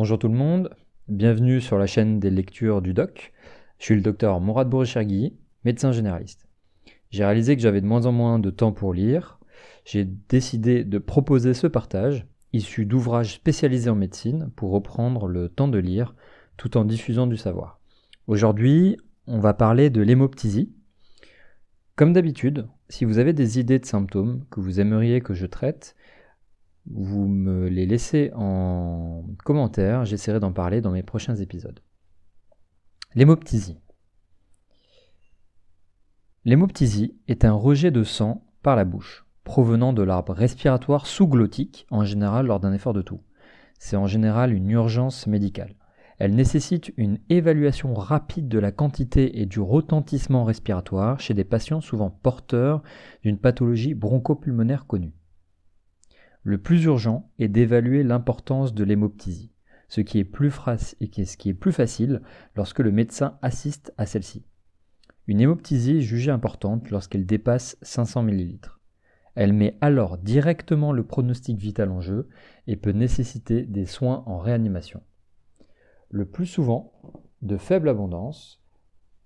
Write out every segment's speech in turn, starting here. Bonjour tout le monde, bienvenue sur la chaîne des lectures du doc. Je suis le docteur Mourad Bourji Chergui, médecin généraliste. J'ai réalisé que j'avais de moins en moins de temps pour lire. J'ai décidé de proposer ce partage, issu d'ouvrages spécialisés en médecine, pour reprendre le temps de lire, tout en diffusant du savoir. Aujourd'hui, on va parler de l'hémoptysie. Comme d'habitude, si vous avez des idées de symptômes que vous aimeriez que je traite, vous me les laissez en commentaire, j'essaierai d'en parler dans mes prochains épisodes. L'hémoptysie. L'hémoptysie est un rejet de sang par la bouche, provenant de l'arbre respiratoire sous-glottique, en général lors d'un effort de toux. C'est en général une urgence médicale. Elle nécessite une évaluation rapide de la quantité et du retentissement respiratoire chez des patients souvent porteurs d'une pathologie bronchopulmonaire connue. Le plus urgent est d'évaluer l'importance de l'hémoptysie, ce qui est plus facile lorsque le médecin assiste à celle-ci. Une hémoptysie est jugée importante lorsqu'elle dépasse 500 ml. Elle met alors directement le pronostic vital en jeu et peut nécessiter des soins en réanimation. Le plus souvent, de faible abondance,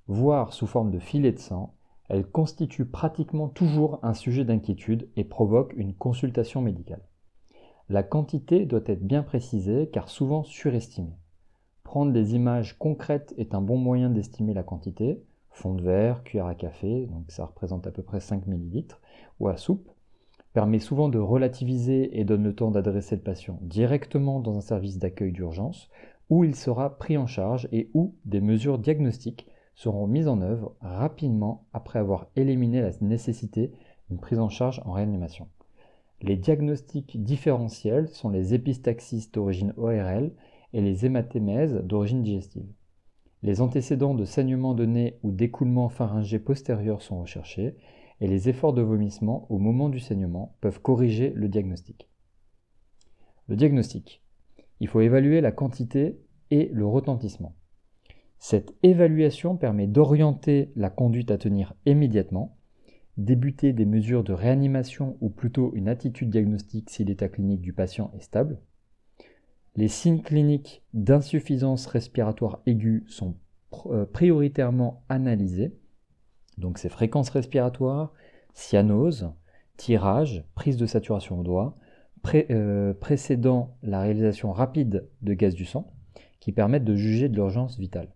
voire sous forme de filet de sang, elle constitue pratiquement toujours un sujet d'inquiétude et provoque une consultation médicale. La quantité doit être bien précisée car souvent surestimée. Prendre des images concrètes est un bon moyen d'estimer la quantité, fond de verre, cuillère à café, donc ça représente à peu près 5 ml, ou à soupe, permet souvent de relativiser et donne le temps d'adresser le patient directement dans un service d'accueil d'urgence, où il sera pris en charge et où des mesures diagnostiques seront mises en œuvre rapidement après avoir éliminé la nécessité d'une prise en charge en réanimation. Les diagnostics différentiels sont les épistaxis d'origine ORL et les hématémèses d'origine digestive. Les antécédents de saignement de nez ou d'écoulement pharyngé postérieur sont recherchés et les efforts de vomissement au moment du saignement peuvent corriger le diagnostic. Il faut évaluer la quantité et le retentissement. Cette évaluation permet d'orienter la conduite à tenir immédiatement, débuter des mesures de réanimation ou plutôt une attitude diagnostique si l'état clinique du patient est stable. Les signes cliniques d'insuffisance respiratoire aiguë sont prioritairement analysés. Donc c'est fréquence respiratoire, cyanose, tirage, prise de saturation au doigt, précédant la réalisation rapide de gaz du sang, qui permettent de juger de l'urgence vitale.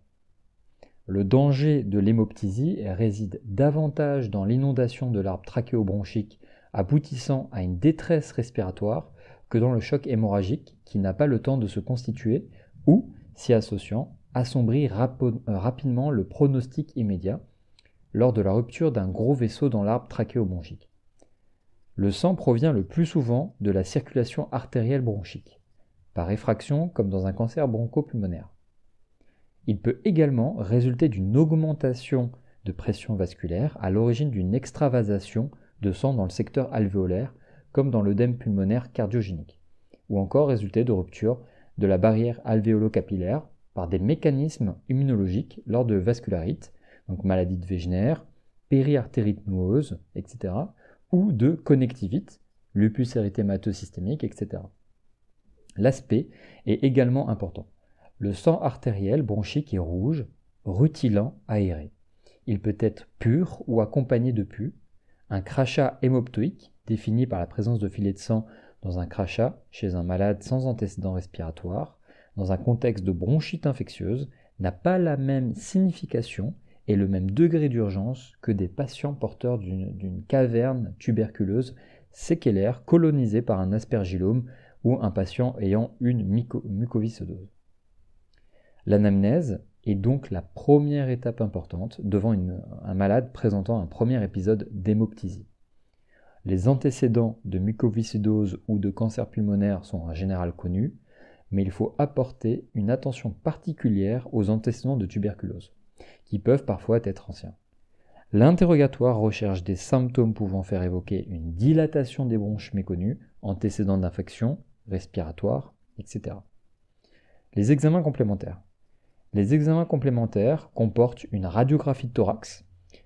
Le danger de l'hémoptysie réside davantage dans l'inondation de l'arbre trachéobronchique aboutissant à une détresse respiratoire que dans le choc hémorragique qui n'a pas le temps de se constituer ou, s'y associant, assombrit rapidement le pronostic immédiat lors de la rupture d'un gros vaisseau dans l'arbre trachéobronchique. Le sang provient le plus souvent de la circulation artérielle bronchique, par effraction comme dans un cancer bronchopulmonaire. Il peut également résulter d'une augmentation de pression vasculaire à l'origine d'une extravasation de sang dans le secteur alvéolaire, comme dans l'œdème pulmonaire cardiogénique, ou encore résulter de rupture de la barrière alvéolo-capillaire par des mécanismes immunologiques lors de vascularite, donc maladie de Wegener, périartérite noueuse, etc., ou de connectivite, lupus érythémateux systémique, etc. L'aspect est également important. Le sang artériel bronchique est rouge, rutilant, aéré. Il peut être pur ou accompagné de pus. Un crachat hémoptoïque, défini par la présence de filets de sang dans un crachat chez un malade sans antécédent respiratoire, dans un contexte de bronchite infectieuse, n'a pas la même signification et le même degré d'urgence que des patients porteurs d'une caverne tuberculeuse séquellaire colonisée par un aspergillome ou un patient ayant une mucoviscidose. L'anamnèse est donc la première étape importante devant un malade présentant un premier épisode d'hémoptysie. Les antécédents de mucoviscidose ou de cancer pulmonaire sont en général connus, mais il faut apporter une attention particulière aux antécédents de tuberculose, qui peuvent parfois être anciens. L'interrogatoire recherche des symptômes pouvant faire évoquer une dilatation des bronches méconnues, antécédents d'infection, respiratoire, etc. Les examens complémentaires. Les examens complémentaires comportent une radiographie de thorax,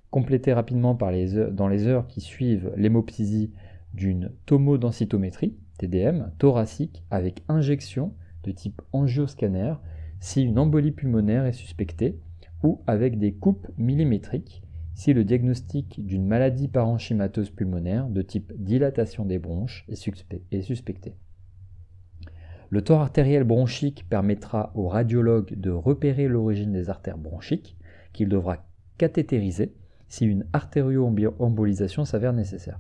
complétée rapidement dans les heures qui suivent l'hémoptysie d'une tomodensitométrie, TDM, thoracique avec injection de type angioscanner si une embolie pulmonaire est suspectée ou avec des coupes millimétriques si le diagnostic d'une maladie parenchymateuse pulmonaire de type dilatation des bronches est suspecté. Le tort artériel bronchique permettra au radiologue de repérer l'origine des artères bronchiques qu'il devra cathétériser si une artério-embolisation s'avère nécessaire.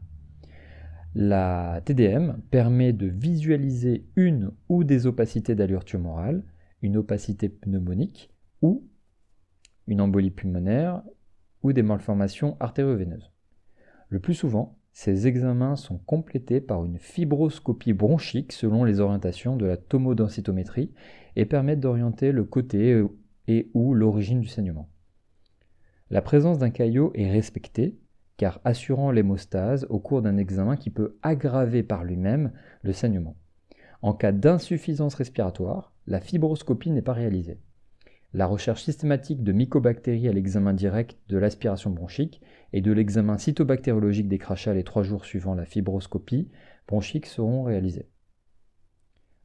La TDM permet de visualiser une ou des opacités d'allure tumorale, une opacité pneumonique ou une embolie pulmonaire ou des malformations artério-veineuses. Le plus souvent, ces examens sont complétés par une fibroscopie bronchique selon les orientations de la tomodensitométrie et permettent d'orienter le côté et ou l'origine du saignement. La présence d'un caillot est respectée car assurant l'hémostase au cours d'un examen qui peut aggraver par lui-même le saignement. En cas d'insuffisance respiratoire, la fibroscopie n'est pas réalisée. La recherche systématique de mycobactéries à l'examen direct de l'aspiration bronchique et de l'examen cytobactériologique des crachats les 3 jours suivant la fibroscopie bronchique seront réalisés.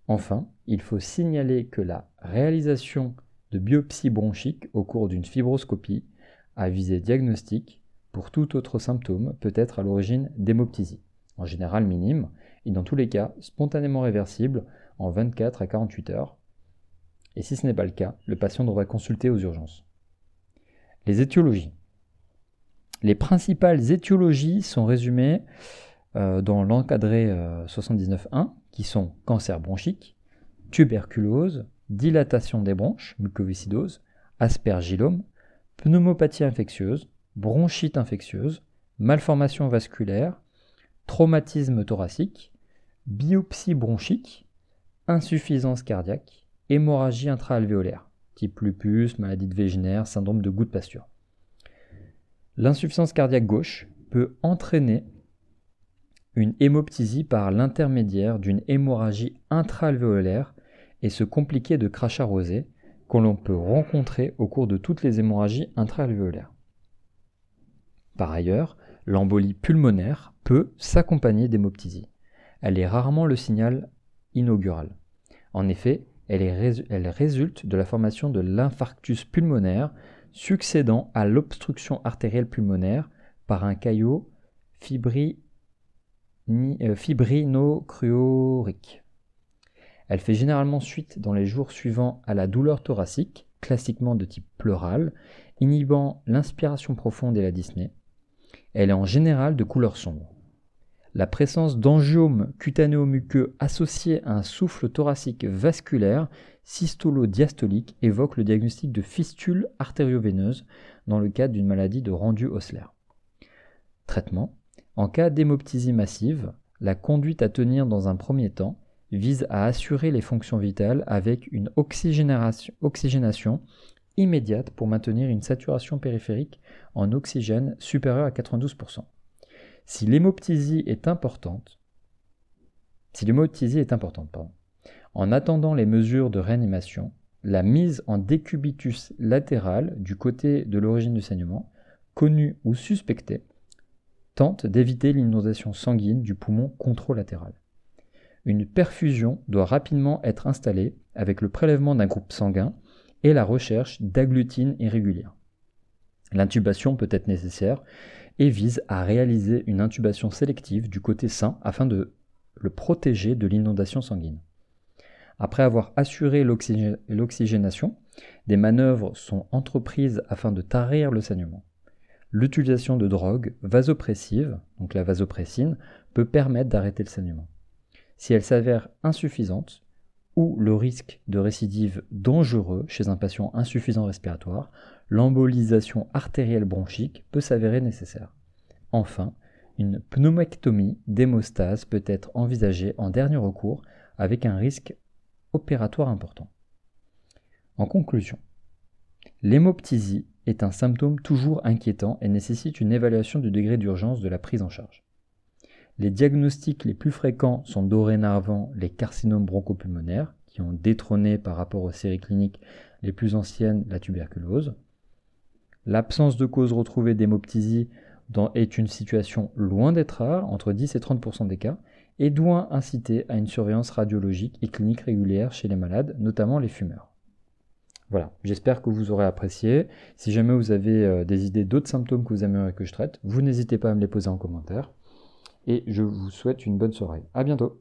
Enfin, il faut signaler que la réalisation de biopsies bronchiques au cours d'une fibroscopie à visée diagnostique pour tout autre symptôme peut être à l'origine d'hémoptysie, en général minime et dans tous les cas spontanément réversible en 24 à 48 heures. Et si ce n'est pas le cas, le patient devra consulter aux urgences. Les étiologies. Les principales étiologies sont résumées dans l'encadré 79.1, qui sont cancer bronchique, tuberculose, dilatation des bronches, mucoviscidose, aspergillome, pneumopathie infectieuse, bronchite infectieuse, malformation vasculaire, traumatisme thoracique, biopsie bronchique, insuffisance cardiaque, hémorragie intra-alvéolaire, type lupus, maladie de Wegener, syndrome de Goodpasture. L'insuffisance cardiaque gauche peut entraîner une hémoptysie par l'intermédiaire d'une hémorragie intra-alvéolaire et se compliquer de crachat rosé que l'on peut rencontrer au cours de toutes les hémorragies intra-alvéolaires. Par ailleurs, l'embolie pulmonaire peut s'accompagner d'hémoptysie. Elle est rarement le signal inaugural. En effet, elle résulte de la formation de l'infarctus pulmonaire succédant à l'obstruction artérielle pulmonaire par un caillot fibrino-cruorique. Elle fait généralement suite dans les jours suivants à la douleur thoracique, classiquement de type pleural, inhibant l'inspiration profonde et la dyspnée. Elle est en général de couleur sombre. La présence d'angiomes cutanéo-muqueux associés à un souffle thoracique vasculaire systolo-diastolique évoque le diagnostic de fistule artério-veineuse dans le cadre d'une maladie de rendu ossellaire. Traitement. En cas d'hémoptysie massive, la conduite à tenir dans un premier temps vise à assurer les fonctions vitales avec une oxygénation immédiate pour maintenir une saturation périphérique en oxygène supérieure à 92%. Si l'hémoptysie est importante, en attendant les mesures de réanimation, la mise en décubitus latéral du côté de l'origine du saignement, connue ou suspectée, tente d'éviter l'inondation sanguine du poumon contralatéral. Une perfusion doit rapidement être installée avec le prélèvement d'un groupe sanguin et la recherche d'agglutines irrégulières. L'intubation peut être nécessaire et vise à réaliser une intubation sélective du côté sain afin de le protéger de l'inondation sanguine. Après avoir assuré l'oxygénation, des manœuvres sont entreprises afin de tarir le saignement. L'utilisation de drogues vasopressives, donc la vasopressine, peut permettre d'arrêter le saignement. Si elle s'avère insuffisante, ou le risque de récidive dangereux chez un patient insuffisant respiratoire, l'embolisation artérielle bronchique peut s'avérer nécessaire. Enfin, une pneumectomie d'hémostase peut être envisagée en dernier recours avec un risque opératoire important. En conclusion, l'hémoptysie est un symptôme toujours inquiétant et nécessite une évaluation du degré d'urgence de la prise en charge. Les diagnostics les plus fréquents sont dorénavant les carcinomes bronchopulmonaires, qui ont détrôné par rapport aux séries cliniques les plus anciennes la tuberculose. L'absence de cause retrouvée d'hémoptysie est une situation loin d'être rare, entre 10 et 30% des cas, et doit inciter à une surveillance radiologique et clinique régulière chez les malades, notamment les fumeurs. Voilà, j'espère que vous aurez apprécié. Si jamais vous avez des idées d'autres symptômes que vous aimeriez que je traite, vous n'hésitez pas à me les poser en commentaire. Et je vous souhaite une bonne soirée. À bientôt!